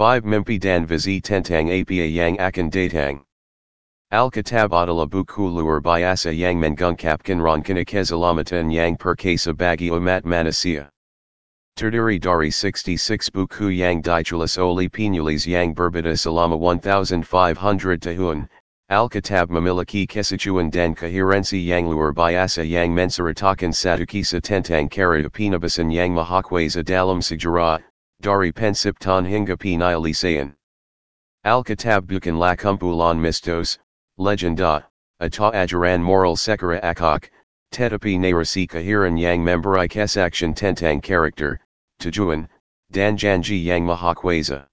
5 Mempi dan vizi tentang apa yang akan datang. Alkitab adalah buku luar biasa yang mengungkapkan rencana keselamatan yang perkasa bagi umat manusia. Terdiri dari 66 buku yang ditulis oleh penulis yang berbeda selama 1,500 tahun, Alkitab memiliki kesejuan dan koherensi yang luar biasa yang menceritakan satu kisah tentang cara penubusan yang mahakuasa dalam sejarah, dari penciptaan hingga penilaian. Alkitab bukanlah kumpulan mistos, legenda, atau ajaran moral secara akak, tetapi narasi kehiran yang memberi kesaksian tentang karakter, tujuan, dan janji yang mahakuasa.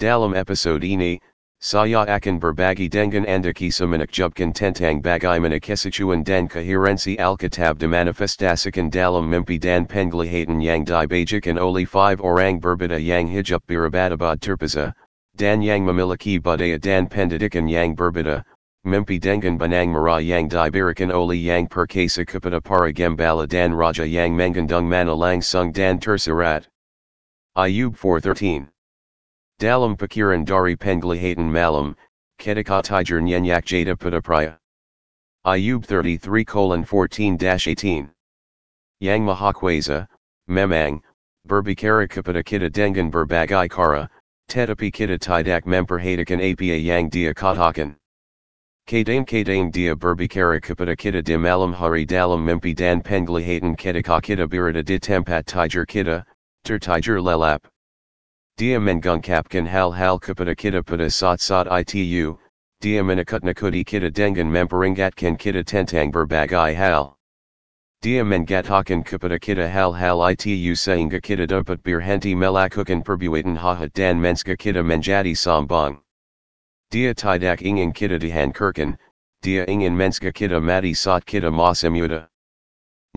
Dalam episode ini, saya akan berbagi dengan anda kisah menakjubkan tentang bagaimana kesejuan dan koherensi Alkitab dimanifestasikan dalam mimpi dan penglihatan yang dibagikan oleh 5 orang berbeda yang hidup berabad-abad terpisah, dan yang memiliki budaya dan pendidikan yang berbeda, mimpi dengan benang merah yang diberikan oleh yang perkasa kepada para gembala dan raja yang mengandung mana langsung dan tersirat. Ayub 4:13. Dalam pikiran dari penglihatan malam, kedekatijar nyenyak jada pada pria. Ayub 33:14-18. Yang mahakuasa, memang, berbicara kepada kita dengan berbagai cara, tetapi kita tidak memperhatikan apa yang dia katakan. Kadang-kadang dia berbicara kepada kita di malam hari dalam mimpi dan penglihatan ketika kita berada di tempat tidur kita, tertidur lelap. Dia mengungkapkan hal-hal kepada kita pada saat-saat itu, dia menakut-nakuti kita dengan memperingatkan kita tentang berbagai hal. Dia mengatakan kepada kita hal-hal itu sehingga kita dapat berhenti melakukan perbuatan jahat dan mencegah kita menjadi sombong. Dia tidak ingin kita dihancurkan, dia ingin mencegah kita mati saat kita masih muda.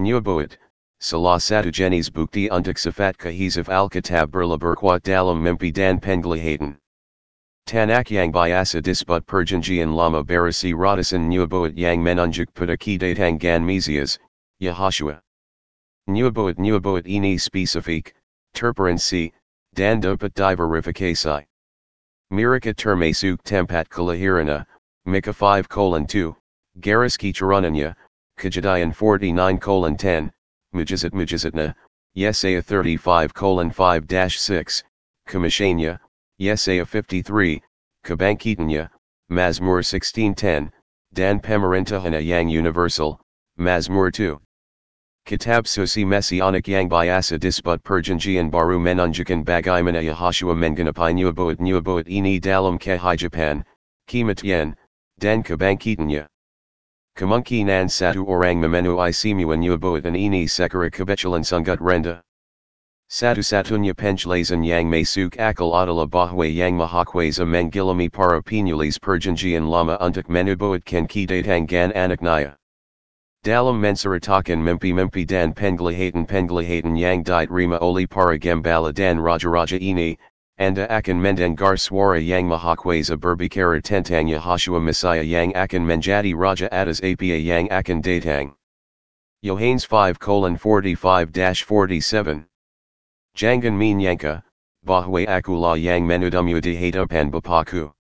Nubuat, salah satu jenis bukti untuk sifat kohesif Alkitab berkuat dalam mimpi dan penglihatan. Tanak yang biasa disebut perjanjian lama berisi ratusan nubuat yang menunjuk pada kedatangan Mesias, Yahashua. Nubuat-nubuat ini spesifik, terperinci, dan dapat diverifikasi. Mereka termasuk tempat kelahirana, Mika 5:2, garis keturunannya, Kejadian 49:10, mujizat-mujizatnya, Yesaya 35:5-6, kemishanya, Yesaya 53, kebangkitannya, Mazmur 16:10, dan pemerintahana yang universal, Mazmur 2. Kitab suci messianik yang biasa disebut perjanjian baru menunjukkan bagaimana Yahashua mengenapi nubuat-nubuat ini dalam kehidupan, kematian, dan kebangkitannya. Kemungkinan satu orang memenuhi semua nubuatan ini secara kebetulan sangat rendah. Satu-satunya penjelasan yang masuk akal adalah bahwa yang mahakuasa menggilami para penulis perjanjian lama untuk menubuatkan kedatangan anaknya. Dalam menceritakan mimpi-mimpi dan penglihatan-penglihatan yang diterima oleh para gembala dan raja-raja ini, anda akan mendengar suara yang mahakuasa berbicara tentang Yahashua Messiah yang akan menjadi raja atas apa yang akan datang. Yohanes 5:45-47. Jangan menyangka, bahwa akulah yang menuduhmu di hadapan Bapakku.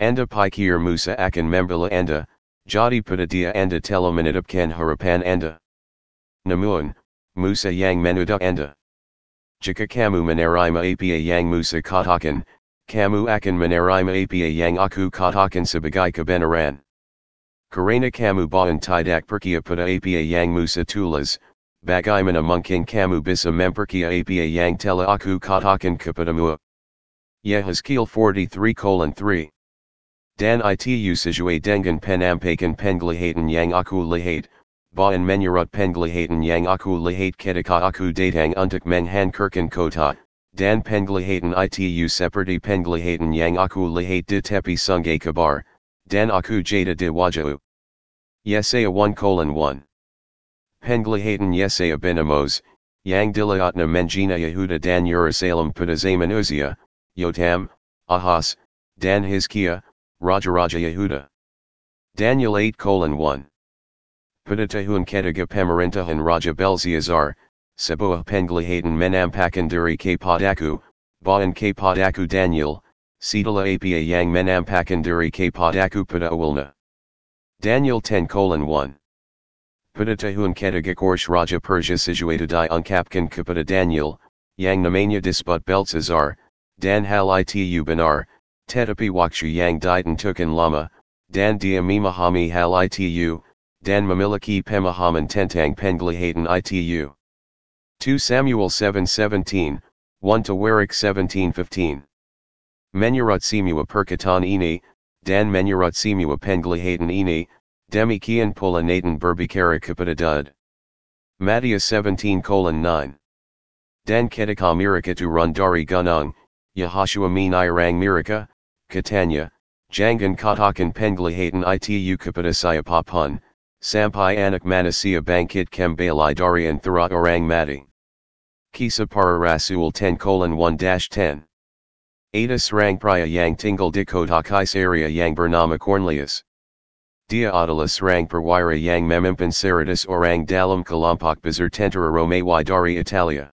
Anda pikir Musa akan membela anda, jadi pada dia anda telah menetapkan harapan anda. Namun, Musa yang menuduh anda. Jika kamu menerima apa yang Musa katakan, kamu akan menerima apa yang aku katakan sebagai kebenaran. Karena kamu bukan tidak percaya pada apa yang Musa tulis, bagaimana mungkin kamu bisa mempercaya apa yang telah aku katakan kepadamu. Yehezkiel 43:3. Dan itu sesuai dengan penampakan penglihatan yang aku lihat, bahkan menurut penglihatan yang aku lihat ketika aku datang untuk menghancurkan kota, dan penglihatan itu seperti penglihatan yang aku lihat di tepi sungai Kabar, dan aku jeda di wajahku. Yesaya 1:1. Penglihatan Yesaya bin Amos, yang dilihatnya menggina Yehuda dan Yerusalem pada zaman Uzziah, Yotam, Ahaz, dan Hizkiah, Raja-Raja Yehuda. Daniel 8:1. Pada tahun ketiga pemerintahan Raja Belzazar, sebuah penglihatan menampakkan diri kepadaku, Baan kapadaku Daniel, sedala apa yang menampakandiri kapadaku pada awalna. Daniel 10:1. Pada tahun ketiga Koresh Raja Persia situada diungkapkan kepada Daniel, yang namanya disebut Belteshazzar, dan hal itu benar, tetapi waktu yang ditentukan lama, dan dia memahami hal itu, dan memiliki pemahaman tentang penglihatan itu. 2 Samuel 7:17, 1 Tawarik 17:15. Menurut semua perkataan ini, dan menurut semua penglihatan ini, demikian pula Nathan berbicara kepada Daud. Matius 17:9. Dan ketika mereka turun dari gunung, Yahashua menirang mereka, katanya, jangan katakan penglihatan itu kepada siapa pun, sampai anak manusia bangkit kembali dari antara orang mati. Kisah Para Rasul 10:1-10. Ada seorang pria yang tinggal di kota Kaisarea yang bernama Kornelus. Dia adalah seorang perwira yang memimpin seratus orang dalam kelompok besar tentara Romawi dari Italia.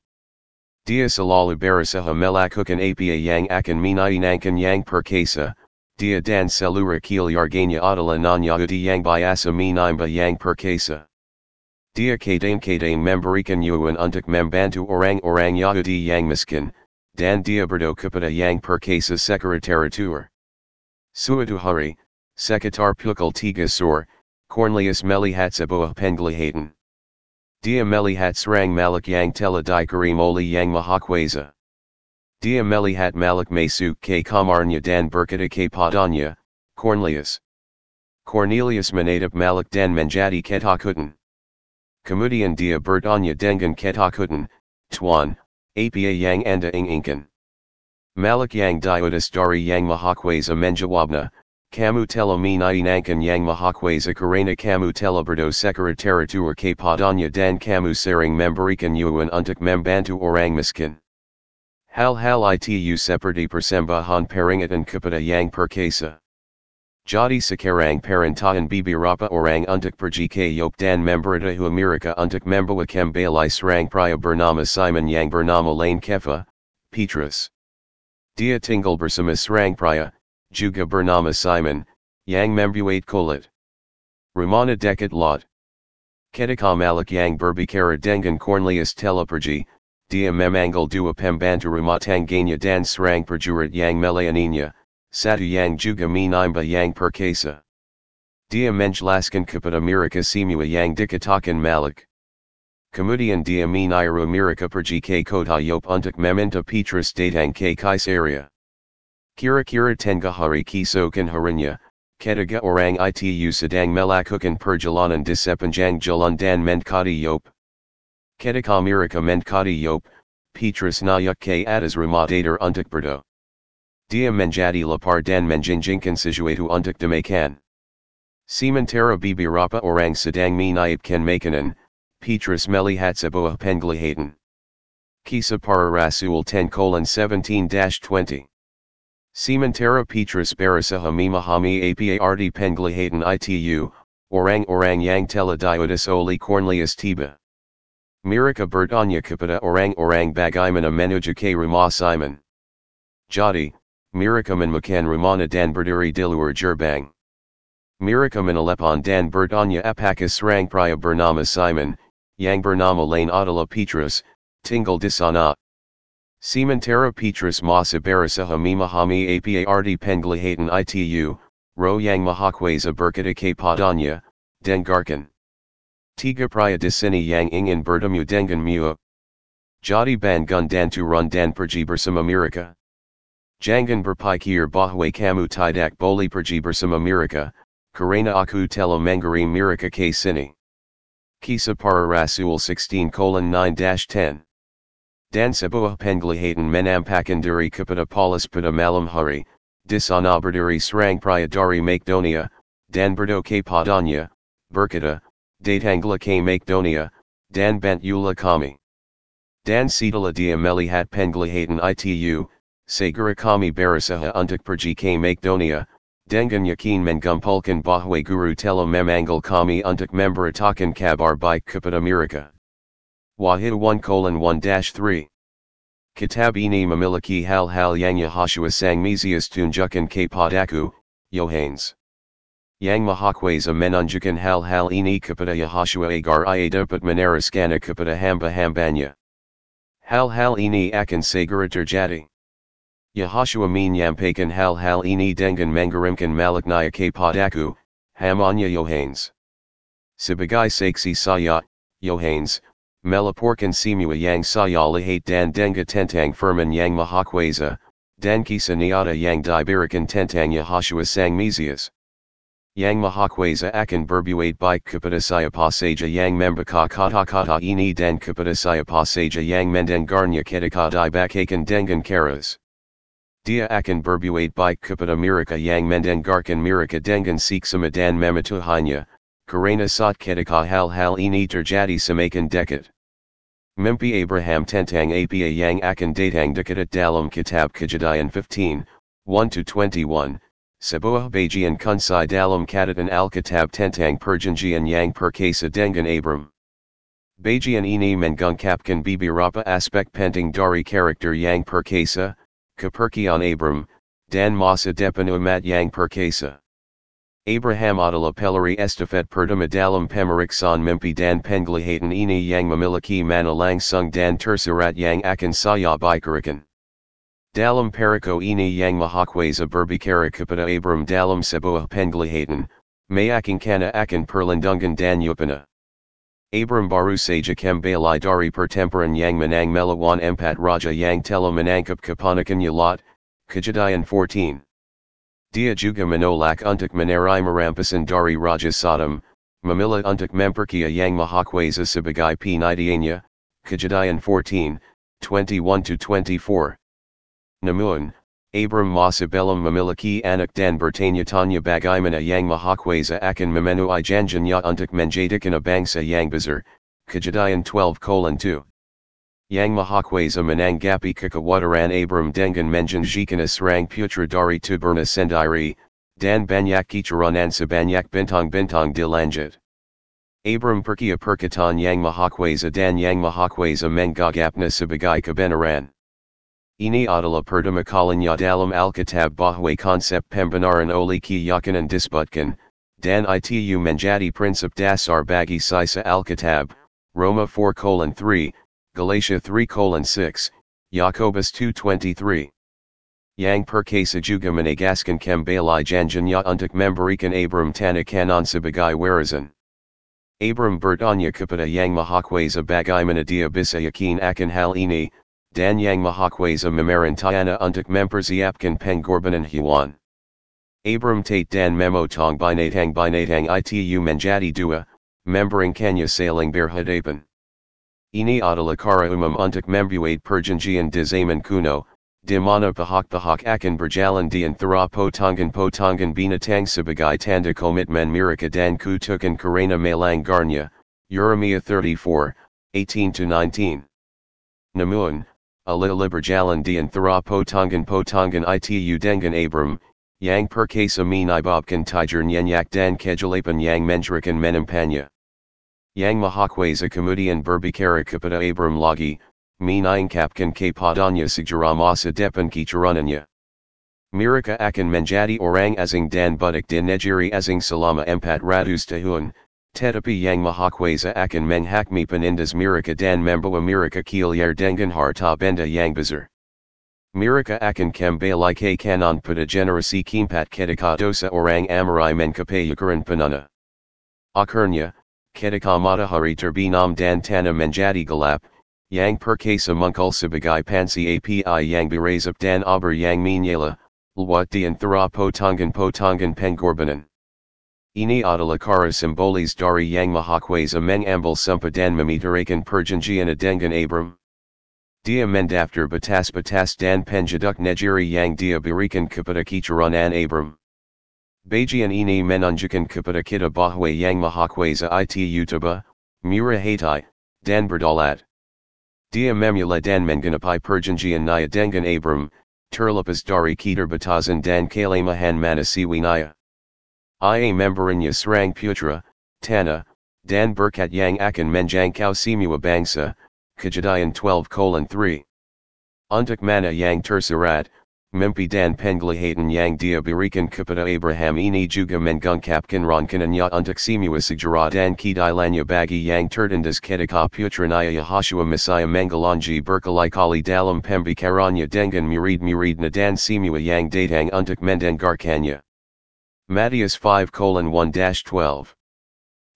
Dia selalu berusaha melakukan apa yang akan menyenangkan yang perkasa. Dia dan seluruh keluarganya adalah non-Yahudi yang biasa menimba yang perkasa. Dia kadang-kadang memberikan yuan untuk membantu orang-orang Yahudi yang miskin, dan dia berdoa kepada yang perkasa sekretariatur. Suatu hari, sekitar pukul 3 sore, Cornelius melihat sebuah penglihatan. Dia melihat serang Malik yang telah dikirim oleh yang Maha Kuasa. Dia melihat Malik masuk ke kamarnya dan berkata kepadanya, Cornelius. Cornelius menatap Malik dan menjadi ketakutan. Kemudian dia bertanya dengan ketakutan, Tuan, apa yang anda inginkan? Malik yang diutus dari yang Maha Kuasa menjawabnya, kamu telah menyenangkan yang Maha Kuasa karena kamu telah berdoa sekretariatur kepadanya dan kamu sering memberikan yuan untuk membantu orang miskin. Hal-hal itu seperti persembahan peringatan kepada yang perkasa. Jadi sekarang perintahan beberapa orang untuk pergi ke Yope dan memberitahu mereka untuk membawa kembali serang pria bernama Simon yang bernama lain Kefa, Petrus. Dia tinggal bersama serang pria, juga bernama Simon, yang membuat kolat. Rumana dekat Lot. Ketika Malik yang berbicara dengan Cornelius telah pergi, dia memanggil dua pembantu rumah tangganya dan serang perjurat yang melayaninya, satu yang juga menimba yang perkasa. Dia menjelaskan kepada mereka semua yang dikatakan Malik. Kemudian dia meniru mereka pergi ke kota Yope untuk meminta Petrus datang ke Kaisarea. Kira-kira tengah hari keesokan harinya, ketiga orang itu sedang melakukan perjalanan di sepanjang jalan dan mendekati Yope. Ketika mereka mendekati Yope, Petrus naik ke atas rumah datar untuk berdoa. Dia menjadi lapar dan menjinjinkan sesuatu untuk dimakan. Sementara beberapa orang sedang menyiapkan makanan, Petrus melihat sebuah penglihatan. Kisah Para Rasul 10:17-20. Sementara Petrus berusaha memahami apa arti penglihatan itu, orang-orang yang telah diutus oleh Cornelius tiba. Mereka bertanya kepada orang-orang bagaimana menuju ke rumah Simon. Jadi, mereka menemukan rumahnya dan berdiri di luar gerbang. Mereka menelepon dan bertanya apakah serang pria bernama Simon, yang bernama lain adalah Petrus, tinggal di sana. Sementara Petrus masih berusaha memahami apa arti penglihatan itu, roh yang Maha Kuasa berkata kepadanya, dengarkan. Tiga pria di sini yang ingin bertemu dengan mua. Jadi bangun dan turun dan pergi bersama mereka. Jangan berpikir bahwa kamu tidak boleh pergi bersama mereka, karena aku telah mengirim mereka ke sini. Kisah Para Rasul 16:9-10. Dan sebuah penglihatan menampakkan diri kepada Paulus pada malam hari, di sana berdiri serang pria dari Makedonia, dan berdoa kepadanya, berkata, datanglah ke Makedonia, dan bantulah kami. Dan setelah dia melihat penglihatan itu, segera kami berusaha untuk pergi ke Makedonia, dengan yakin mengumpulkan bahwa guru telah memanggil kami untuk memberitakan kabar baik kepada mereka. Wahid 1:1-3. Kitab ini memiliki hal-hal yang Yahashua sang Mesias tunjukkan kepadaku, Yohanes. Yang Maha Kuasa menunjukkan hal-hal ini kepada Yahashua agar ia dapat meneruskannya kepada hamba-hambanya. Hal-hal ini akan segera terjadi. Yahashua menyampaikan hal-hal ini dengan mengirimkan malaknya kepadaku, hamanya Yohanes. Sebagai saksi saya, Yohanes, melaporkan semua yang saya lihat dan dengar tentang firman yang Maha Kuasa, dan kisah nyata yang diberikan tentang Yahashua sang Mesias. Yang Maha Kuasa akan berbuat baik kepada siapa saja yang membaca kata-kata ini dan kepada siapa saja yang mendengarnya ketika dibacakan dengan keras. Dia akan berbuat baik kepada mereka yang mendengarkan mereka dengan seksama dan mematuhinya, karena saat ketika hal-hal ini terjadi semakin dekat. Mimpi Abraham tentang apa yang akan datang dekat dalam kitab Kejadian 15:1-21. Sebuah bagian kunci dalam catatan Alkitab tentang perjanjian yang perkasa dengan Abram. Bagian ini mengungkapkan beberapa aspek penting dari karakter yang perkasa, kepercayaan Abram, dan masa depan umat yang perkasa. Abraham adalah pelari estafet pertama dalam pemeriksaan mimpi dan penglihatan ini yang memiliki mana langsung dan tersurat yang akan saya bicarakan. Dalam perikop ini yang Maha Kuasa berbicara kepada Abram dalam sebuah penglihatan, meyakinkannya akan perlindungan dan yupana. Abram baru saja kembali dari pertempuran yang menang melawan empat raja yang telah menangkap keponakannya Lot, Kejadian 14. Dia juga menolak untuk menerima rampasan dari raja Sodom, memilih untuk mempercaya yang Maha Kuasa sebagai penyedianya, Kejadian 14:21-24. Namun, Abram masih belum memiliki anak dan bertanya-tanya bagaimana yang Maha Kuasa akan memenuhi janjinya untuk menjadikan bangsa yang besar, Kejadian 12:2. Yang Maha Kuasa menanggapi kekhawatiran Abram dengan menjanjikan serang putra dari tubuhnya sendiri, dan banyak keturunan sebanyak bintang-bintang di langit. Abram percaya perkataan yang Maha Kuasa dan yang Maha Kuasa menganggapnya sebagai kebenaran. Ini adalah pertama kalinya dalam Alkitab bahwa konsep pembenaran oleh keyakinan disebutkan, dan itu menjadi prinsip dasar bagi sisa Alkitab, Roma 4:3, Galatia 3:6, Yakobus 2:23. Yang perkasa juga menegaskan kembali janjinya untuk memberikan Abram tanah Kanaan sebagai warisan. Abram bertanya kepada Yang Maha Kuasa bagaimana dia bisa yakin akan hal ini, dan Yang Maha Kuasa memerintahnya untuk mempersiapkan pengorbanan hewan. Abram tait dan memotong binatang-binatang itu menjadi dua, memberingkannya saling berhadapan. Ini adalah cara umum untuk membuat perjanjian di zaman kuno, di mana pihak-pihak akan berjalan di antara potongan-potongan binatang sebagai tanda komitmen mereka dan kutukan karena melanggarnya, Yeremia 34:18-19. Namun, alila berjalan di antara potongan-potongan itu dengan Abram, yang perkasa menyebabkan tiger nyenyak dan kejelepan yang menjerikan menampanya. Yang Maha Kuasa kemudian berbicara kepada Abram lagi, menyingkapkan kepadanya segera masa depan keturunannya. Mereka akan menjadi orang asing dan budak di negeri asing selama 400 tahun, tetapi Yang Maha Kuasa akan menghakimi penindas mereka dan membawa mereka keluar dengan harta benda yang besar. Mereka akan kembali ke Kanaan pada generasi keempat ketika dosa orang Amori mencapai panana. Akhirnya, ketika matahari terbenam dan tanah menjadi gelap, Yang perkasa mungkul sebagai pansi api yang berazap dan abar yang menyala, lewat di antara potongan-potongan pengorbanan. Ini adalah cara simbolis dari Yang Maha Kuasa mengambil sumpah dan memutarakan perjanjian dengan Abram. Dia mendaftar batas-batas dan penjaduk negeri yang dia berikan kepada keturunan Abram. Bagian ini menunjukkan kepada kita bahwa Yang Maha Kuasa itu tabah, murah hati, dan berdaulat. Dia memula dan menggenapi perjanjiannya dengan Abram, terlepas dari keterbatasan dan kelemahan manusianya. Ia memberinya serang putra, tanah, dan berkat yang akan menjangkau semua bangsa, Kejadian 12:3. Untuk mana yang tersurat, mimpi dan penglihatan yang diberikan kepada Abraham ini juga mengungkapkan rencananya untuk semua sejarah dan kehidupannya bagi yang tertindas ketika putranya Yahashua Messiah mengalungi berkali-kali dalam pembicaraannya dengan murid-muridnya dan semua yang datang untuk mendengarkannya. Matius 5:1-12.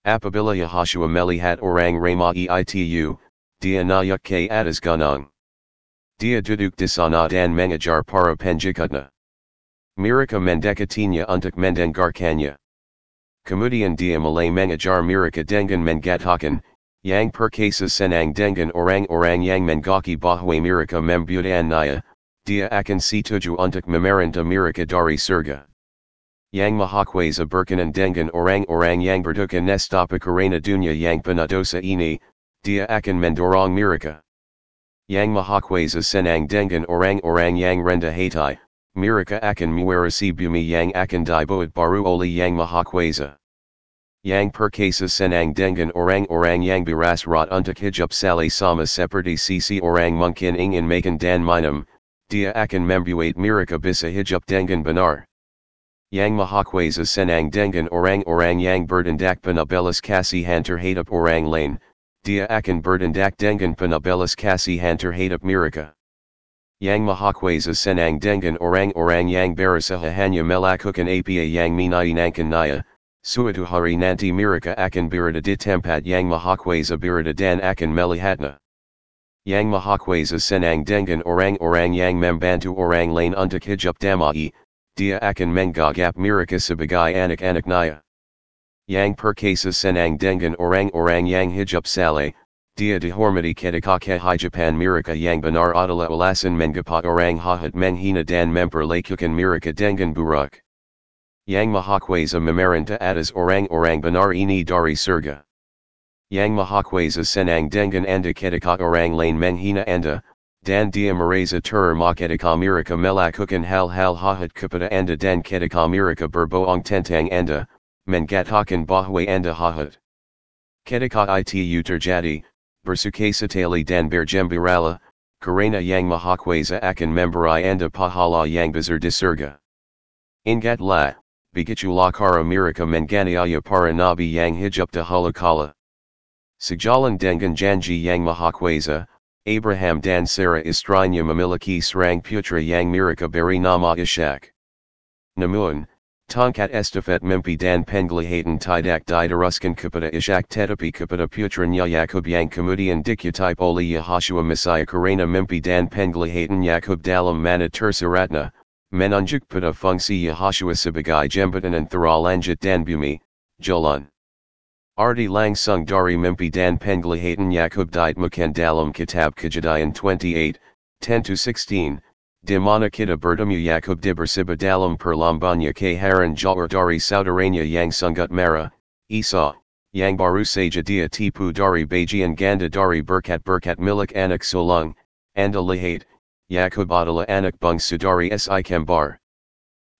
Apabila Yahashua melihat orang ramai itu, dia naik ke atas gunung. Dia duduk di sana dan mengajar para pengikutnya. Mereka mendekatinya untuk mendengarkannya. Kemudian dia mulai mengajar mereka dengan mengatakan, yang perkasa senang dengan orang-orang yang mengakui bahwa mereka membuatnya, dia akan setuju untuk memerintah mereka dari surga. Yang Maha Kuasa berkenan dengan orang-orang yang berduka nesta perkara dunia yang penuh dosa ini, dia akan mendorong mereka. Yang Maha Kuasa senang dengan orang-orang yang rendah hati, mereka akan mewarisi bumi yang akan dibuat baru oleh Yang Maha Kuasa. Yang perkasa senang dengan orang-orang yang berasrat untuk hidup saleh sama seperti seseorang mungkin ingin makan dan minum, dia akan membuat mereka bisa hidup dengan benar. Yang Maha Kuasa senang dengan orang-orang yang bertindak penuh belas kasihan terhadap orang lain, dia akan bertindak dengan penuh belas kasihan terhadap mereka. Yang Maha Kuasa senang dengan orang-orang yang berusaha hanya melakukan apa yang menyenangkannya, suatu hari nanti mereka akan berada di tempat Yang Maha Kuasa berada dan akan melihatnya. Yang Maha Kuasa senang dengan orang-orang yang membantu orang lain untuk hidup damai, dia akan menganggap mereka sebagai anak-anaknya. Yang perkasa senang dengan orang-orang yang hidup saleh, dia dihormati ketika kehidupan mereka yang benar adalah ulasan menggapat orang jahat menghina dan memperlakukan mereka dengan buruk. Yang Maha Kuasa memerintah atas orang-orang benar ini dari surga. Yang Maha Kuasa senang dengan anda ketika orang lain menghina anda, dan dia merasa terima ketika mereka melakukan hal-hal jahat kepada anda dan ketika mereka berbohong tentang anda, mengatakan bahwa anda jahat. Ketika itu terjadi, bersukacitali dan bergembiralah, karena Yang Maha Kuasa akan memberi anda pahala yang besar di surga. Ingatlah, begitulah cara mereka menganiaya para nabi yang hidup dahulu kala. Sejalan dengan janji Yang Maha Kuasa, Abraham dan Sarah istrinya memiliki seorang putra yang mereka beri nama Ishak. Namun, tongkat estafet mimpi dan penglihatan tidak diteruskan kepada Ishak tetapi kepada putranya Yakub yang kemudian dikutip oleh Yahashua Messiah karena mimpi dan penglihatan Yakub dalam mana tersuratnya, menunjuk pada fungsi Yahashua sebagai jembatan antara langit dan bumi, jalan. Arti langsung dari mimpi dan penglihatan Yakub ditemukan dalam kitab Kejadian 28:10-16. Di mana kita bertemu Yakub di berseba dalam perlombanya ke Haran jauh dari saudaranya yang sangat marah, Esau, yang baru saja dia tipu dari bagian ganda dari berkat-berkat milik anak sulung, anda lihat, Yakub adalah anak bungsu dari si kembar.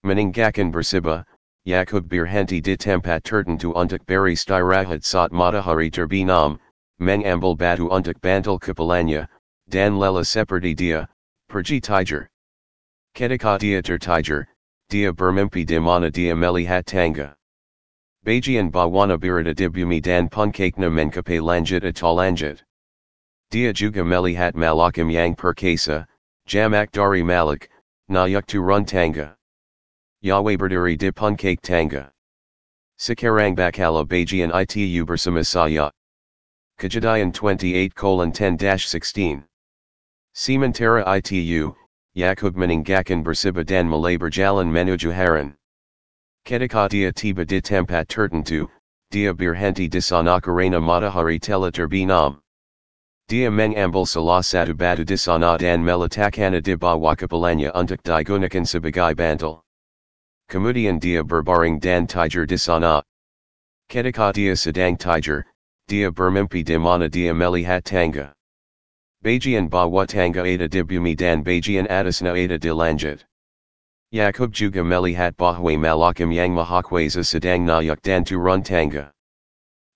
Meninggalkan berseba, Yakub berhenti di tempat tertentu untuk beristirahat saat matahari terbenam, mengambil batu untuk bantal kepalanya, dan lelah seperti dia. Pergi tiger. Ketika dia tertiger, dia bermimpi di mana dia melihat tangga. Bagian bawahnya berada di bumi dan pungkaknya mencapai langit atau langit. Dia juga melihat malakim yang perkasa, jamak dari malak, naik turun tangga. Yahweh berdiri di pungkak tangga. Sekarang bakala bagian itu bersama saya. Kejadian 28:10-16. Sementara itu, Yakub meninggalkan berseba dan mulai berjalan menuju Haran. Ketika dia tiba di tempat tertentu, dia berhenti di sana karena matahari telah terbenam. Dia mengambil salah satu batu di sana dan meletakkannya di bawah kepalanya untuk digunakan sebagai bantal. Kemudian dia berbaring dan tidur di sana. Ketika dia sedang tidur, dia bermimpi di mana dia melihat tangga. Bagian bawah tangga ada di bumi dan bagian atasnya ada di langit. Yakub juga melihat bahwa malakim yang Maha Kuasa sedang naik dan turun tangga.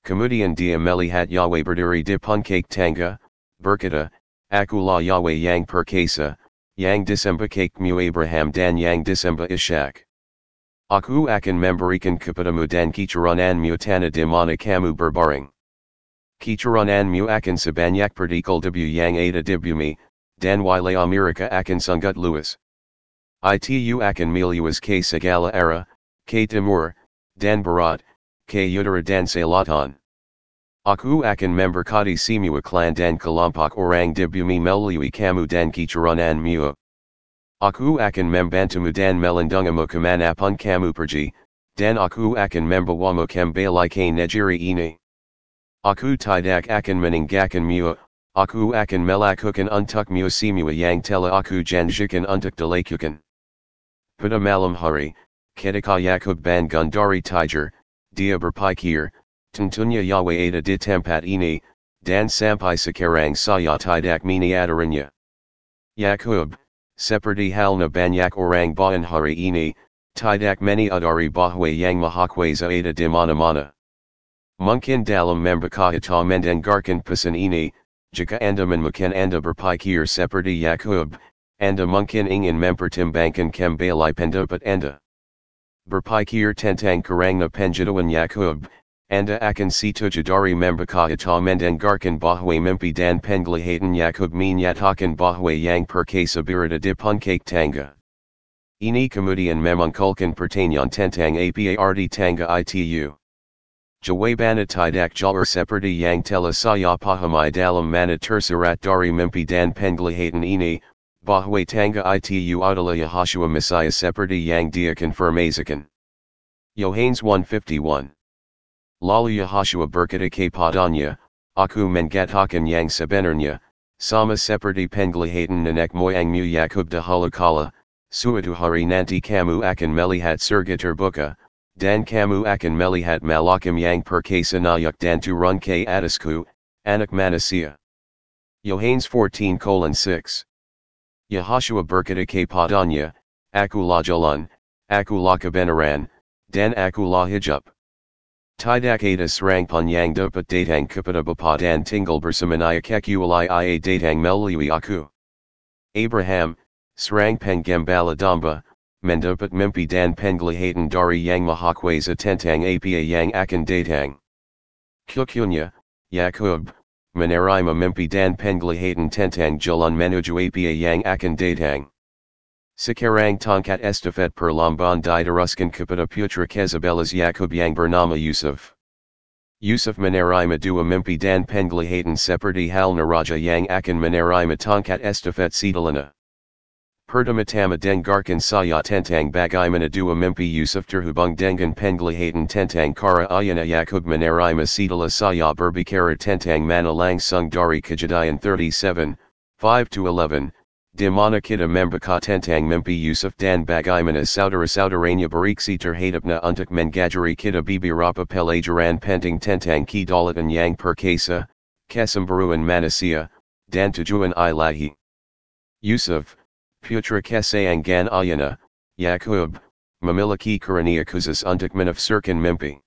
Kemudian dia melihat Yahweh berdiri di pungkak tangga, berkata, Akulah Yahweh yang perkasa, yang disembakakmu Abraham dan yang disembah Ishak. Aku akan memberikan kepadamu dan keturunanmu tanah di mana kamu berbaring. Keturunanmu akan sebanyak pertikal debu yang ada di bumi, dan wilayah Amerika akan sangat luas. Itu akan meluas ke segala arah, ke timur, dan barat, ke utara dan selatan. Aku akan memberkati semua klan dan kelompok orang di bumi melalui kamu dan keturunanmu. Aku akan membantumu dan melindungimu kemanapun kamu pergi, dan aku akan membawamu kembali ke negeri ini. Aku tidak akan meninggalkanmu, aku akan melakukan untukmu semua yang telah aku janjikan untuk dilakukan. Pada malam hari, ketika Yakub bangun dari tidur, dia berpikir, tentunya Yahweh ada di tempat ini, dan sampai sekarang saya tidak meniadarinya. Yakub, seperti halnya banyak orang bawaan hari ini, tidak meniadari bahwa yang Maha Kuasa ada di mana-mana. Mungkin dalam membaca atau mendengarkan pesan ini, jika anda mungkin anda berpikir seperti Yakub, anda mungkin ingin mempertimbangkan kembali pendapat anda. Berpikir tentang kerangna penjadauan Yakub, anda akan setuju dari membaca atau mendengarkan bahwa mimpi dan penglihatan Yakub menyatakan bahwa yang perkasa berada di puncak tangga. Ini kemudian memunculkan pertanyaan tentang arti tangga itu. Jawabannya tidak jauh seperti yang telah saya pahami dalam mana tersirat dari mimpi dan penglihatan ini, bahwa tangga itu adalah Yahashua Messiah seperti yang dia konfirmasikan. Yohanes 1:51. Lalu Yahashua berkata kepadanya, aku mengatakan yang sebenarnya, sama seperti penglihatan nenek moyangmu Yakub dahulu kala, suatu hari nanti kamu akan melihat surga terbuka, dan kamu akan melihat malakam yang perkasa naik dan turun ke atasku, anak manusia. Yohanes 14:6. Yahashua berkata kepadanya, akulah jalan, akulah kebenaran, dan akulah hidup. Tidak ada serang pun yang dapat datang kepada Bapa dan tinggal bersamanya kecuali ia datang melalui aku. Abraham, serang penggembala domba, mendapat mimpi dan penglihatan dari yang Maha Kuasa tentang apa yang akan datang. Kukunya, Yakub, menerima mimpi dan penglihatan tentang jalan menuju apa yang akan datang. Sekarang tongkat estafet perlombaan diteruskan kepada putra Kezabelas Yakub yang bernama Yusuf. Yusuf menerima dua mimpi dan penglihatan seperti halnya raja yang akan menerima tongkat estafet setelahnya. Pertama-tama dengarkan saya tentang bagaimana dua mimpi Yusuf terhubung dengan penglihatan tentang cara ayana Yakub menerima setelah saya berbicara tentang mana langsung dari Kejadian 37:5-11. Di mana kita membaca tentang mimpi Yusuf dan bagaimana saudara-saudaranya bereaksi terhadapnya untuk mengajari kita beberapa pelajaran penting tentang kedaulatan yang perkasa, kesemburuan manusia, dan tujuan ilahi. Yusuf, putra kesayangan ayahnya, Yakub, memiliki karunia khusus untuk menafsirkan mimpi.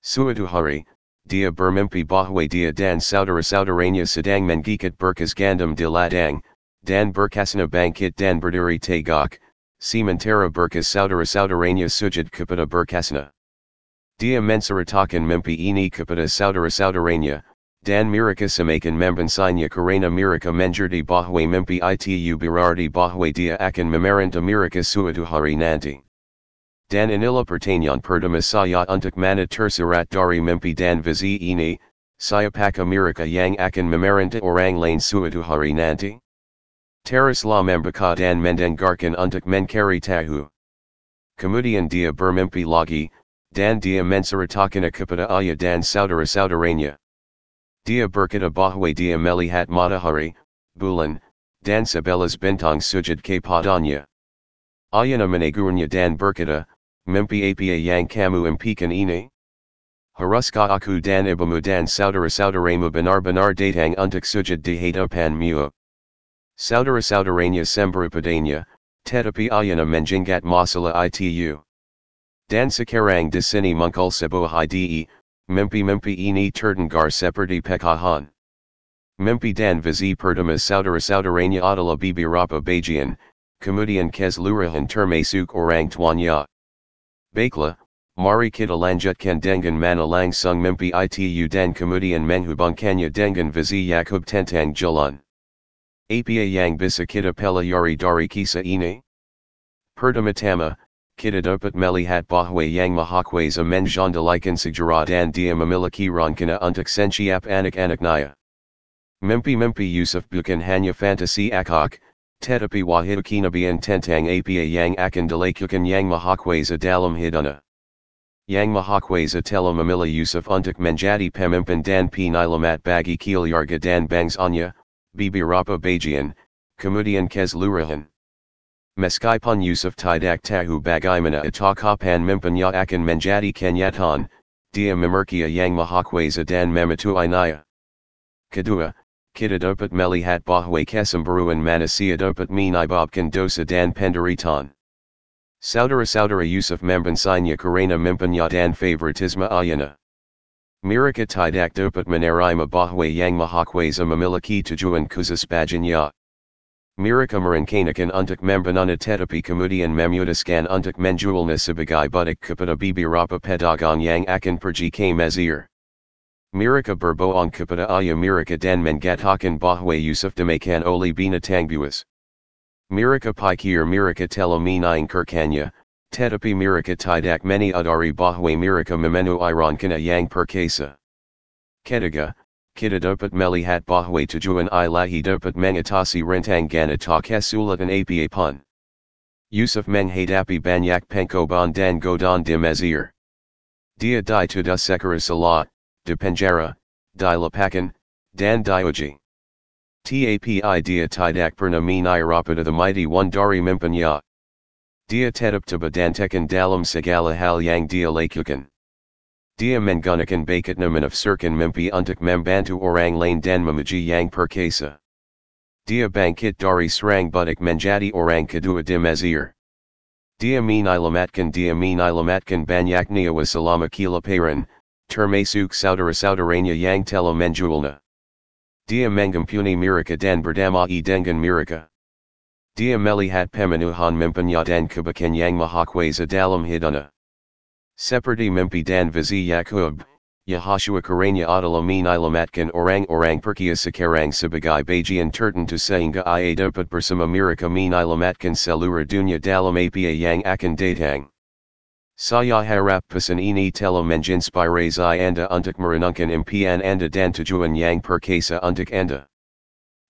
Suatu hari, dia bermimpi bahwa dia dan saudara-saudaranya sedang mengikat berkas gandum di ladang, dan berkasna bangkit dan berdiri tegak, sementara berkas saudara-saudaranya sujud kepada berkasna. Dia menceritakan mimpi ini kepada saudara-saudaranya, dan mereka semakin membansanya karena mereka mengerti bahwa mimpi itu berarti bahwa dia akan memerintah mereka suatu hari nanti. Dan inilah pertanyaan pertama saya untuk mana tersirat dari mimpi dan visi ini, siapakah mereka yang akan memerintah orang lain suatu hari nanti? Teruslah membaca dan mendengarkan untuk mencari tahu. Kemudian dia bermimpi lagi, dan dia menceritakan kepada ayah dan saudara-saudaranya. Dia berkata bahwa dia melihat matahari, bulan, dan sebelas bintang sujud kepadanya. Ayahnya menegurnya dan berkata, mimpi apa yang kamu impikan ini? Haruskah aku dan ibumu dan saudara-saudaramu benar-benar datang untuk sujud di hadapanmu? Saudara-saudaranya sembarupadanya, tetapi ayana menjingat masalah itu. Dan sekarang di sini muncul sebuah ide, mimpi-mimpi ini terdengar seperti pekahan. Mempidan vizi pertama saudara saudaranya adalah beberapa bagian, kemudian keseluruhan termasuk orang tuanya. Baiklah, mari kita lanjutkan dengan mana langsung mimpi itu dan kemudian menghubungkannya dengan vizi Yakub tentang jalan. Apa yang bisa kita pelajari dari kisah ini? Pertama-tama, kita dapat melihat bahwa yang maha kuasa mengendalikan sejarah dan dia memiliki rencana untuk setiap anak-anaknya. Mimpi-mimpi Yusuf bukan hanya fantasi akak, tetapi wahid kinabian tentang apa yang akan dilakukan yang maha kuasa dalam hidupnya. Yang maha kuasa telah memilih Yusuf untuk menjadi pemimpin dan penyelamat bagi keluarga dan bangsanya, beberapa bagian, kemudian keseluruhan. Meskipun Yusuf tidak tahu bagaimana atau kapan mimpinya akan menjadi kenyataan, dia memerkia yang maha kuasa dan mematuainya. Kedua, kita dapat melihat bahwa kesemburuan manusia dapat menyebabkan dosa dan penderitaan. Saudara-saudara Yusuf membencinya karena mimpinya dan favoritisme ayana. Mereka tidak dapat menerima bahwa yang maha kuasa memiliki tujuan khusus baginya. Mereka merencanakan untuk membangunnya tetapi kemudian memutuskan untuk menjualnya sebagai budak kepada beberapa pedagang yang akan pergi ke Mesir. Mereka berbohong kepada ayah mereka dan mengatakan bahwa Yusuf dimakan oleh binatang buas. Mereka pikir mereka telah menyingkirkannya, tetapi mereka tidak menyadari bahwa mereka memenuhi rencana yang perkasa. Ketiga, kita dapat melihat bahwa tujuan ilahi dapat mengatasi rentangan atau kesulitan apa pun. Yusuf menghadapi banyak pengkobaan dan godaan di Mesir. Dia dituduskan salah, dipenjara, dilepakan, dan diuji. Tapi dia tidak pernah menyerah the mighty one dari mimpinya. Dia tetap dibedantekan dalam segala hal yang dia lakukan. Dia menggunakan bakatnya menafsirkan mimpi untuk membantu orang lain dan memuji yang perkasa. Dia bangkit dari serang budak menjadi orang kedua di Mesir. Dia menyelamatkan banyak nyawa selama kilaparan, termasuk saudara-saudaranya yang telah menjualnya. Dia mengampuni mereka dan berdamai dengan mereka. Dia melihat pemenuhan mimpinya dan kebakan yang maha kuasa dalam hidupnya. Seperti mimpi dan vizi Yakub, Yahashua karena adalah menyelamatkan orang-orang percaya sekarang sebagai bagian tertentu sehingga ia dapat bersama mereka menyelamatkan seluruh dunia dalam apa yang akan datang. Saya harap pesan ini telah menginspirasi Anda untuk merenungkan impian Anda dan tujuan yang perkasa untuk Anda.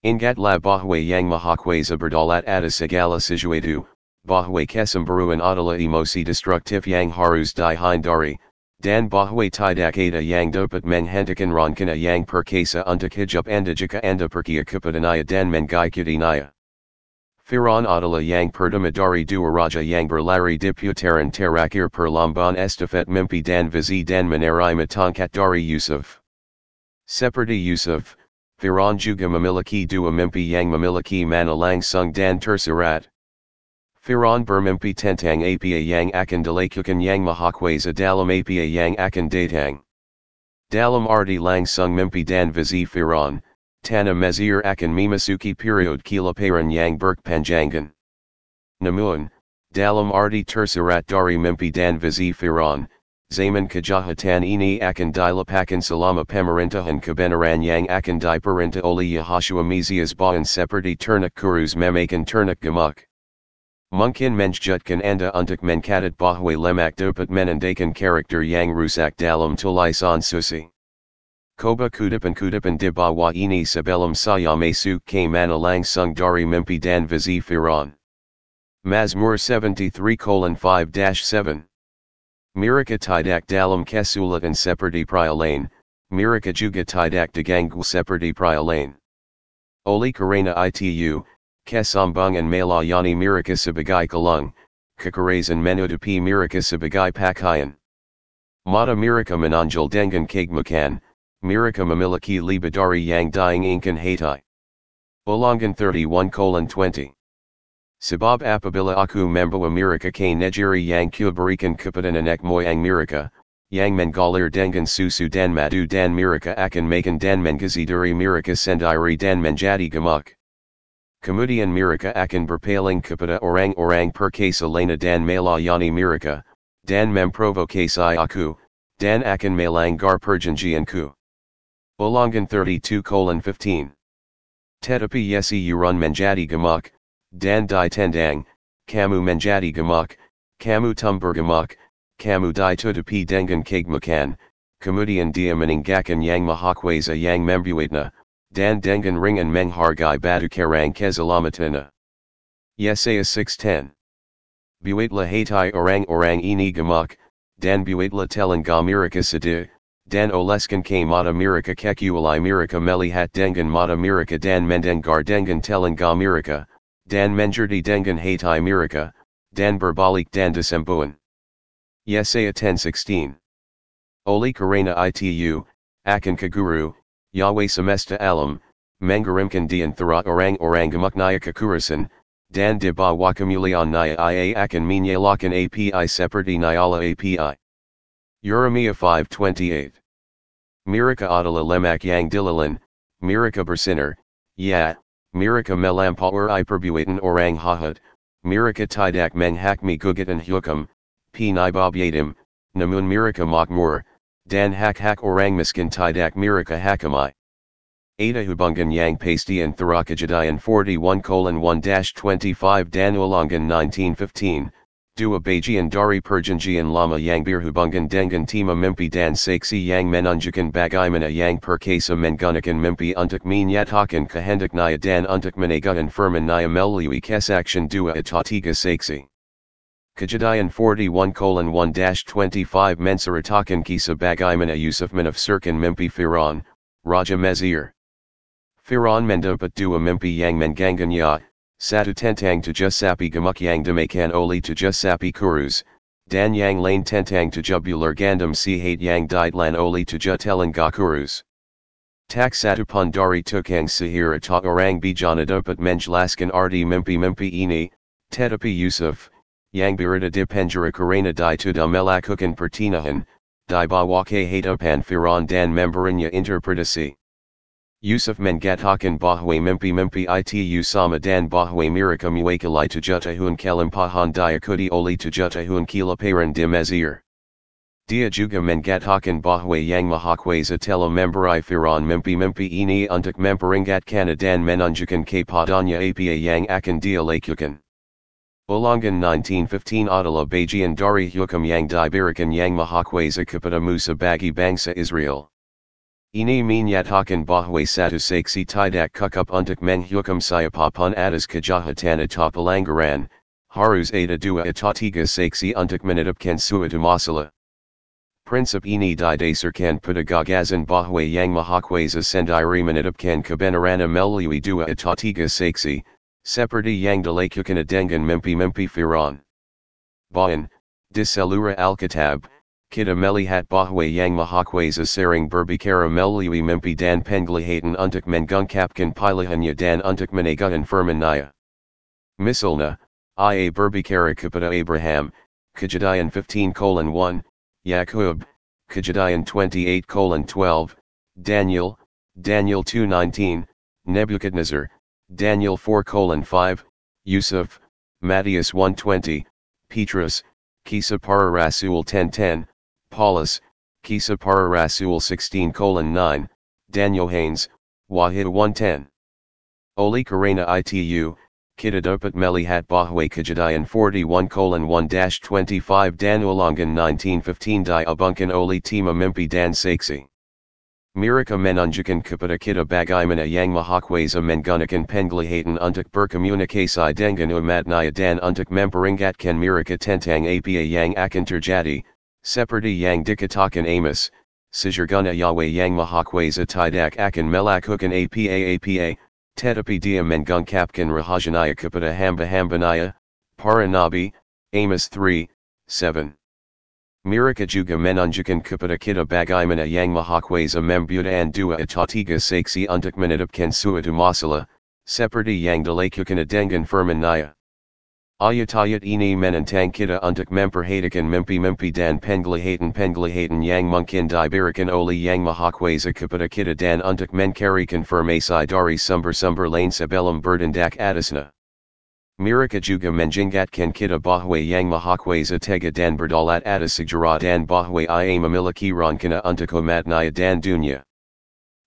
Ingatlah bahwa yang maha kuasa berdaulat atas segala sesuatu. Bahwa kesemburuan adalah emosi destruktif yang harus dihindari, dan bahwa tidak ada yang dapat menghentikan rencana yang perkasa untuk hidup Anda jika Anda percaya kepadanya dan mengikutinya. Firaun adalah yang pertama dari dua raja yang berlari di putaran terakhir perlombaan estafet mimpi dan vizi dan menerima tongkat dari Yusuf. Seperti Yusuf, Firaun juga memiliki dua mimpi yang memiliki mana langsung dan tersirat. Firaun bermimpi tentang apa yang akan dilakukan yang maha kuasa dalam apa yang akan datang. Dalam arti langsung mimpi dan vizi Firaun, tanah Mesir akan memasuki period kilaparan yang berkepanjangan. Namun, dalam arti tersirat dari mimpi dan vizi Firaun, zaman kejahatan ini akan dilepakan selama pemerintahan kebenaran yang akan diperintah oleh Yahashua Mesias bahan seperti ternak kurus memakan ternak gemuk. Mungkin menjutkan Anda untuk mencatat bahwa lemak dapat menandakan karakter yang rusak dalam tulisan susi. Coba kutipan-kutipan di bawah ini sebelum saya masuk ke mana langsung dari mimpi dan vizi Firaun. Mazmur 73:5-7. Mereka tidak dalam kesulitan seperti pria lain, mereka juga tidak diganggu seperti pria lain. Oleh karena itu, kesombongan melayani mereka sebagai kalung, kekerasan menutupi mereka sebagai pakaian. Mata mereka menonjol dengan kagemakan, mereka memiliki liba dari yang diinginkan hati. Ulangan 31:20. Sebab apabila aku membawa mereka ke negeri yang kuberikan kepada nenek moyang mereka, yang mengalir dengan susu dan madu dan mereka akan makan dan mengazidari mereka sendiri dan menjadi gemuk. Kemudian mereka akan berpaling kepada orang-orang perkasa lain dan melayani mereka, dan memprovokasi aku, dan akan melanggar perjanjianku. Ulangan 32:15. Tetapi Yesayurun menjadi gemuk, dan di tendang, kamu menjadi gemuk, kamu tumber gemuk, kamu ditutupi dengan kegemakan, kemudian dia meninggalkan yang maha kuasa yang membuatnya, dan dengan ringan menghargai batu karang keselamatannya. Yesaya 6:10. Buatlah hati orang-orang ini gemuk, dan buatlah telinga mereka sedih, dan oleskan ke mata mereka kecuali mereka melihat dengan mata mereka dan mendengar dengan telinga mereka, dan mengerti dengan hati mereka, dan berbalik dan disembuhkan. Yesaya 10:16. Oleh karena itu, akan kaguru, Yahweh semesta alam, mengirimkan di antara orang-orang gemuk naya kekurasan, dan di bawah kemuliaan naya ia akan menyalakan api seperti nyala api. Yeremia 5:28. Mereka adalah lemak yang dilalan, mereka bersinar, ya, mereka melampaui perbuatan orang jahat, mereka tidak menghakimi gugatan hukum, Penibab yatim, namun mereka makmur, dan hak-hak orang miskin tidak mereka hakimi. Ada hubungan yang pasti antara Kejadian 41:1-25 dan Ulangan 19:15, dua bagian dari perjanjian lama yang berhubungan dengan tema mimpi dan saksi yang menunjukkan bagaimana yang perkasa menggunakan mimpi untuk menyatakan kehendak naya dan untuk menegakkan firman naya melalui kesaksian dua atau tiga saksi. Kejadian 41:1-25 menceritakan kisah bagaimana Yusuf menafsirkan mimpi Firaun, Raja Mesir. Firaun mendapat dua mimpi yang mengganggunya, satu tentang tujuh sapi gemuk yang dimakan oleh tujuh sapi kurus, dan yang lain tentang tujuh bulir gandum sihat yang ditelan oleh tujuh telinga kurus. Tak satu pun dari tukang sihir atau orang bijana dapat menjelaskan arti mimpi-mimpi ini, tetapi Yusuf, yang berada di penjara karena tidak melakukan pertinahan, di bawah kehadapan Firaun dan memberinya interpretasi. Yusuf mengatakan bahwa mimpi-mimpi itu sama dan bahwa mereka mewakili tujuh tahun kelimpahan diikuti oleh tujuh tahun kelaparan di Mesir. Dia juga mengatakan bahwa yang maha kuasa telah memberi Firaun mimpi-mimpi ini untuk memperingatkan dan menunjukkan kepadanya apa yang akan dia lakukan. Ulangan 19:15 adalah bagian dari hukum yang diberikan yang maha kuasa kepada Musa bagi bangsa Israel. Ini menyatakan bahwa satu saksi tidak cukup untuk menghukum siapapun atas kejahatan atau pelanggaran, harus ada dua atau tiga saksi untuk menetapkan suatu masalah. Prinsip ini didasarkan pada gagasan bahwa yang maha kuasa sendiri menetapkan kebenaran melalui dua atau tiga saksi, seperti yang dilakukan dengan mimpi-mimpi Firaun. Bahkan, di seluruh Alkitab, kita melihat bahwa yang maha kuasa sering berbicara melalui mimpi dan penglihatan untuk mengungkapkan pilihannya dan untuk menegakkan firman-Nya. Misalnya, ia berbicara kepada Abraham, Kejadian 15:1, Yakub, Kejadian 28:12, Daniel, Daniel 2:19, Nebukadnezar, Daniel 4:5, Yusuf, Matius 1:20, Petrus, Kisah Para Rasul 10:10, Paulus, Kisah Para Rasul 16:9, dan Yohanes, Wahid 1:10. Oleh karena itu, kita dapat melihat bahwa Kejadian 41:1-25 dan Ulangan 19:15 diabungkan oleh tema mimpi dan saksi. Mereka menunjukkan kepada kita bagaimana yang maha kuasa menggunakan penglihatan untuk berkomunikasi dengan umatnya dan untuk memperingatkan mereka tentang apa yang akan terjadi, seperti yang dikatakan Amos, sesungguhnya Yahweh yang maha kuasa tidak akan melakukan apa-apa, tetapi dia mengungkapkan rahasianya kepada hamba-hambanya, para nabi, Amos 3:7. Mereka juga menunjukkan kepada kita bagaimana yang maha kuasa membuatkan dua atau tiga saksi untuk menetapkan suatu masalah, seperti yang dilakukan dengan firman-Nya. Ayat-ayat ini menentang kita untuk memperhatikan mimpi-mimpi dan penglihatan-penglihatan yang mungkin diberikan oleh Yang Maha Kuasa kepada kita dan untuk mencari konfirmasi dari sumber-sumber lain sebelum bertindak atasnya. Mereka juga mengingatkan kita bahwa Yang Maha Kuasa tega dan berdaulat atas segera dan bahwa ia memiliki rencana untuk umatnya dan dunia.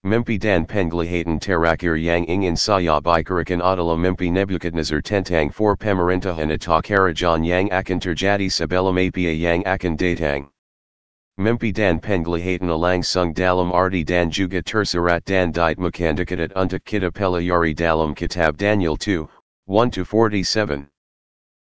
Mimpi dan penglihatan terakhir yang ingin saya bicarakan adalah mimpi Nebukadnezar tentang for pemerintahan atau kerajaan yang akan terjadi sebelum Apia yang akan datang. Mimpi dan penglihatan langsung dalam arti dan juga tersirat dan ditmakan dekat untuk kita pelajari dalam kitab Daniel 2:1-47.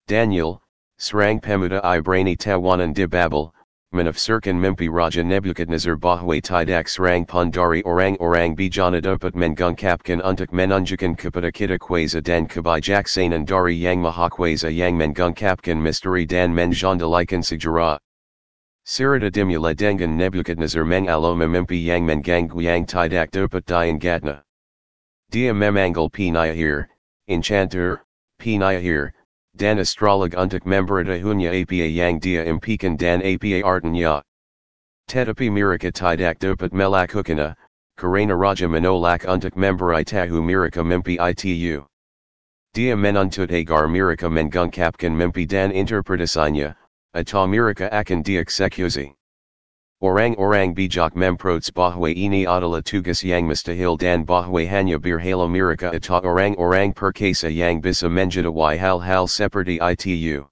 Daniel, serang pemuda Ibrani tawanan di Babel, menafsirkan mimpi Raja Nebukadnezar bahwa tidak serang pun dari orang-orang bijana dapat mengungkapkan untuk menunjukkan kepada kita kuasa dan kebijaksanaan dari Yang Maha Kuasa yang mengungkapkan misteri dan mengendalikan segera. Serta dimulai dengan Nebukadnezar mengalami mimpi yang mengganggu yang tidak dapat diingatnya. Dia memanggil penyihir, enchanter, penyihir, dan astrolog untuk memberitahunya Apia yang dia impikan dan Apia artinya. Tetapi mereka tidak dapat melakukannya, karena Raja menolak untuk memberitahu mereka mimpi itu. Dia menuntut agar mereka mengungkapkan mimpi dan interpretasinya, atau mereka akan dieksekusi. Orang-orang bijak memprotes bahwa ini adalah tugas yang mustahil dan bahwa hanya berhala mereka atau orang-orang perkasa yang bisa menjadi hal-hal seperti itu.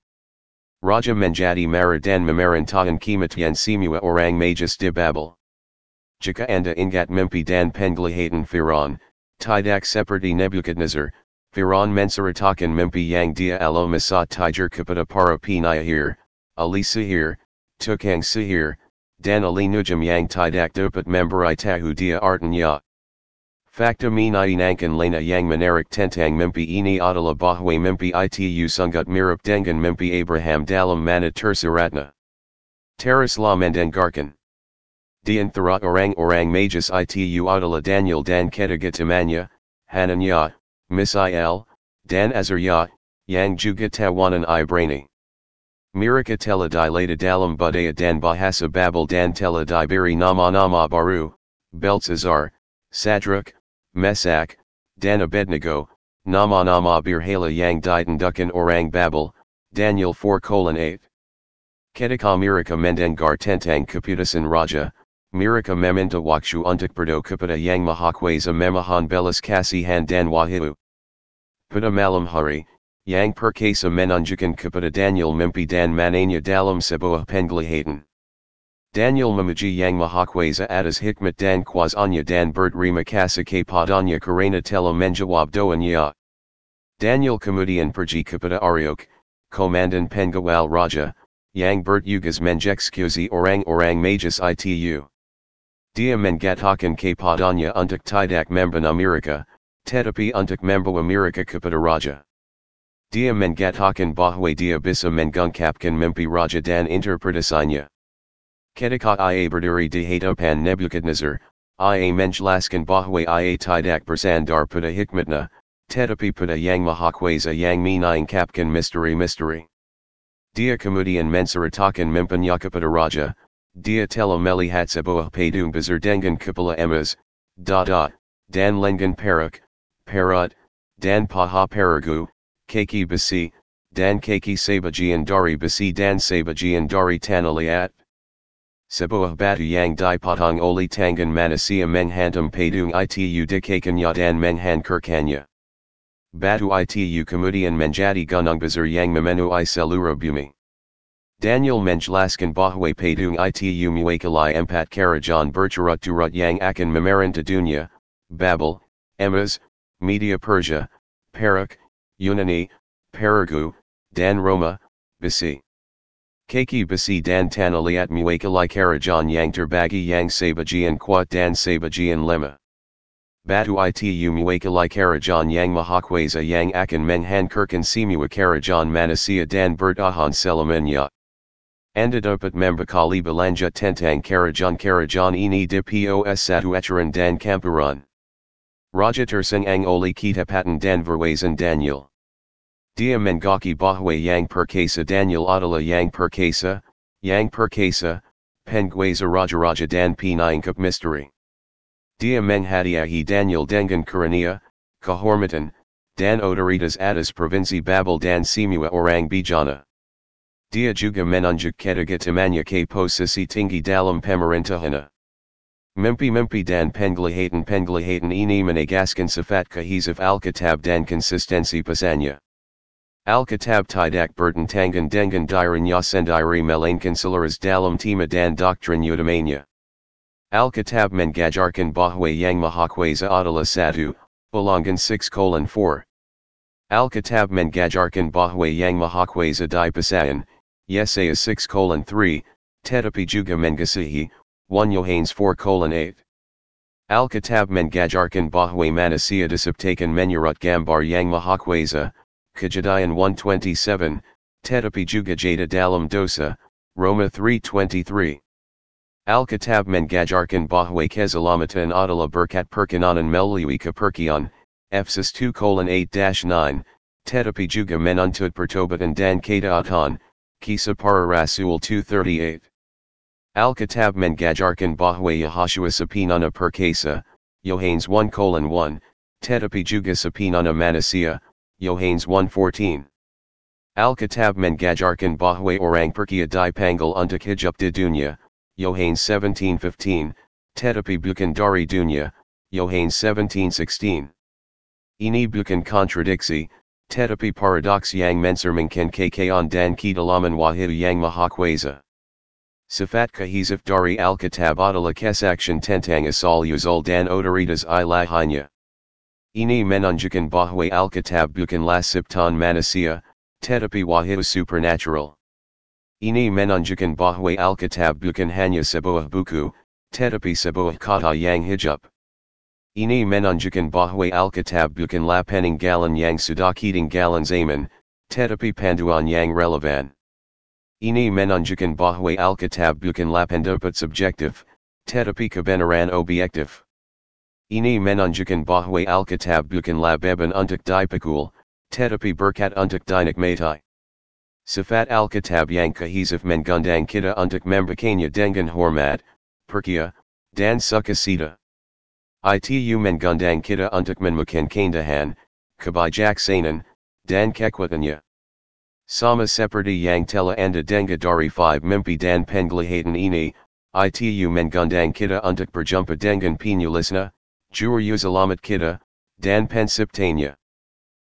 Raja menjadi marah dan memarintahan kematian semua orang magus di Babel. Jika anda ingat mimpi dan penglihatan Firaun, tidak seperti Nebukadnezar, Firaun menceritakan mimpi yang dia alami saat tiger kepada para penyihir, ahli sihir, tukang sihir, dan ahli nujum yang tidak dapat memberitahu dia artinya. Fakta menyenangkan lainnya yang menarik tentang mimpi ini adalah bahwa mimpi itu sangat mirip dengan mimpi Abraham dalam mana tersiratnya. Teruslah mendengarkan. Di antara orang-orang magus itu adalah Daniel dan ketiga-temannya, Hananya, Misael, dan Azariah, yang juga tawanan Ibrani. Mereka telah dilata dalam budaya dan bahasa Babel dan telah diberi nama-nama baru, Belteshazzar, Sadrach, Mesach, dan Abednego, nama-nama berhala yang ditandukkan orang Babel, Daniel 4:8. Ketika mereka mendengar tentang keputusan Raja, mereka meminta waktu untuk berdoa kepada Yang Maha Kuasa memohon belas kasihan dan wahyu. Pada malam hari, Yang perkasa menunjukkan kepada Daniel mimpi dan mananya dalam sebuah penglihatan. Daniel memuji Yang Maha Kuasa atas hikmat dan kuasanya dan berterima kasih kepadanya karena telah menjawab doanya. Daniel kemudian pergi kepada Ariok, komandan pengawal Raja, yang bertugas mengeksekusi orang-orang magus itu. Dia mengatakan kepadanya untuk tidak membina mereka, tetapi untuk membawa mereka kepada Raja. Dia mengatakan bahwa dia bisa mengungkapkan mimpi Raja dan interpretasinya. Ketika ia berdiri di hadapan Nebukadnezar, ia menjelaskan bahwa ia tidak bersandar pada hikmatnya, tetapi pada Yang Maha Kuasa yang meningkapkan misteri-misteri. Dia kemudian menceritakan mimpinya kepada Raja, dia telah melihat sebuah patung besar dengan kepala emas, dan lengan perut, dan paha peragu, kaki besi, dan kaki sebagian dari besi dan sebagian dari tanah liat. Sebuah batu yang dipotong oleh tangan manusia menghantam patung itu di kakinya dan menghancurkannya. Batu itu kemudian menjadi gunung besar yang memenuhi seluruh bumi. Daniel menjelaskan bahwa patung itu mewakili empat kerajaan berturut-turut yang akan memerintah dunia, Babel, Amos, Media Persia, Perak, Yunani, Peragu, dan Roma, BC. Kaki BC dan tanah liat mewakili kerajaan yang terbagi yang sebagian kuat dan sebagian lemah. Batu itu mewakili kerajaan yang Maha Kuasa yang akan menghancurkan semua kerajaan manusia dan bertahan selamanya. Anda dapat membekali belanja tentang kerajaan-kerajaan ini di pos satu eceran dan campuran. Raja tersengang oleh ketepatan dan verwazan Daniel. Dia Mengoki Bahwe Yang Perkasa Daniel Adala Yang Perkasa, Pengueza Rajaraja Dan P. Nyankup Mystery. Dia Menghadiahi Daniel Dengan Kurania, Kahormatan, Dan Odoritas Atas Provinsi Babel Dan Simua Orang Bijana. Dia Juga Menunjuk Ketiga Tamanya K. Posisi Tinggi Dalam Pemerintahana. Mimpi dan penglihatan ini menegaskan sifat kohesif Alkitab dan konsistensi pesannya. Alkitab tidak bertentangan dengan dirinya sendiri melainkan selaras dalam tema dan doktrin utamanya. Alkitab mengajarkan bahwa yang maha kuasa adalah satu, Ulangan 6:4. Alkitab mengajarkan bahwa yang maha kuasa di pasayan, Yesaya 6:3, tetapi juga mengasihi, 1 Yohanes 4:8. Alkitab mengajarkan bahwa manusia disiptakan menurut gambar yang maha kuasa, Kejadian 1:27, tetapi juga jatuh dalam dosa, Roma 3:23. Alkitab mengajarkan bahwa keselamatan adalah berkat perkenanan melalui kepercayaan, Efesus 2:8-9, tetapi juga menuntut pertobatan dan ketaatan, Kisah Para Rasul 2:38. Alkitab mengajarkan bahwa Yahashua sapinana perkasa, Yohanes 1:1, tetapi juga sapinana manusia, Yohanes 1:14. Alkitab mengajarkan bahwa orang percaya dipanggil untuk hidup di dunia, Yohanes 17:15, tetapi bukan dari dunia, Yohanes 17:16. Ini bukan kontradiksi, tetapi paradoks yang mencerminkan kekayaan dan kedalaman wahyu yang maha kuasa. Sifat kohesif dari Alkitab adalah kesaksian tentang asal usul dan otoritas ilahinya. Ini menunjukkan bahwa Alkitab bukanlah ciptaan manusia, tetapi wahyu supernatural. Ini menunjukkan bahwa Alkitab bukan hanya sebuah buku, tetapi sebuah kata yang hidup. Ini menunjukkan bahwa Alkitab bukanlah peninggalan yang sudah ketinggalan zaman, tetapi panduan yang relevan. Ini menunjukkan bahwa Alkitab bukanlah pendapat subjektif, tetapi kebenaran objektif. Ini menunjukkan bahwa Alkitab bukanlah beban untuk dipikul, tetapi berkat untuk dinikmati. Sifat Alkitab yang kohesif mengundang kita untuk membacanya dengan hormat, percaya, dan sukacita. Itu mengundang kita untuk menemukan keindahan, kebijaksanaan, dan kekuatannya. Sama seperti yang telah anda dengar dari five mimpi dan penglihatan ini, itu mengundang kita untuk berjumpa dengan penulisnya, juru selamat kita, dan penciptanya.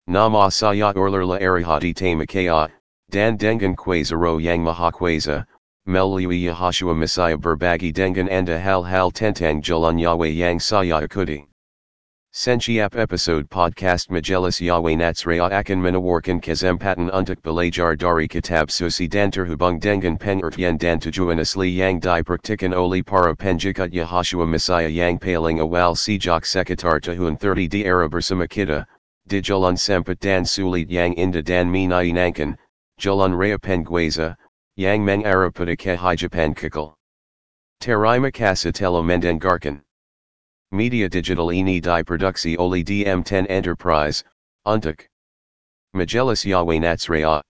Nama saya Orlerla Arihati Tamakaya, dan dengan kuasa roh yang maha kuasa, melalui Yahashua Messiah berbagi dengan anda hal-hal tentang jalan Yahweh yang saya ikuti. Sentiap episode podcast Majelis Yahweh Natsraya akan menawarkan kesempatan untuk belajar dari kitab suci dan terhubung dengan pengertian dan tujuan asli yang dipraktikkan oleh para penjikut Yahashua Messiah yang paling awal sejak sekitar tahun 30 di era bersama kita, di jalan sempit dan sulit yang indah dan menyenangkan, jalan raya penguasa, yang mengarah pada kehidupan kekal. Terima kasih telah mendengarkan. Media digital ini diproduksi oleh DM10 Enterprise, untuk Majelis Yahweh Natsraya.